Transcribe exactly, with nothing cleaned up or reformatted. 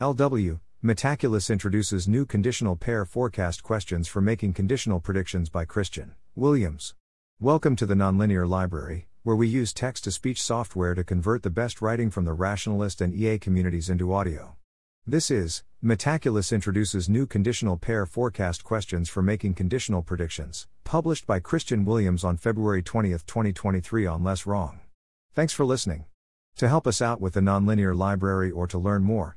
L W, Metaculus introduces new conditional pair forecast questions for making conditional predictions by Christian Williams. Welcome to the Nonlinear Library, where we use text-to-speech software to convert the best writing from the Rationalist and E A communities into audio. This is, Metaculus introduces new conditional pair forecast questions for making conditional predictions, published by Christian Williams on February twentieth, twenty twenty-three on Less Wrong. Thanks for listening. To help us out with the Nonlinear Library or to learn more,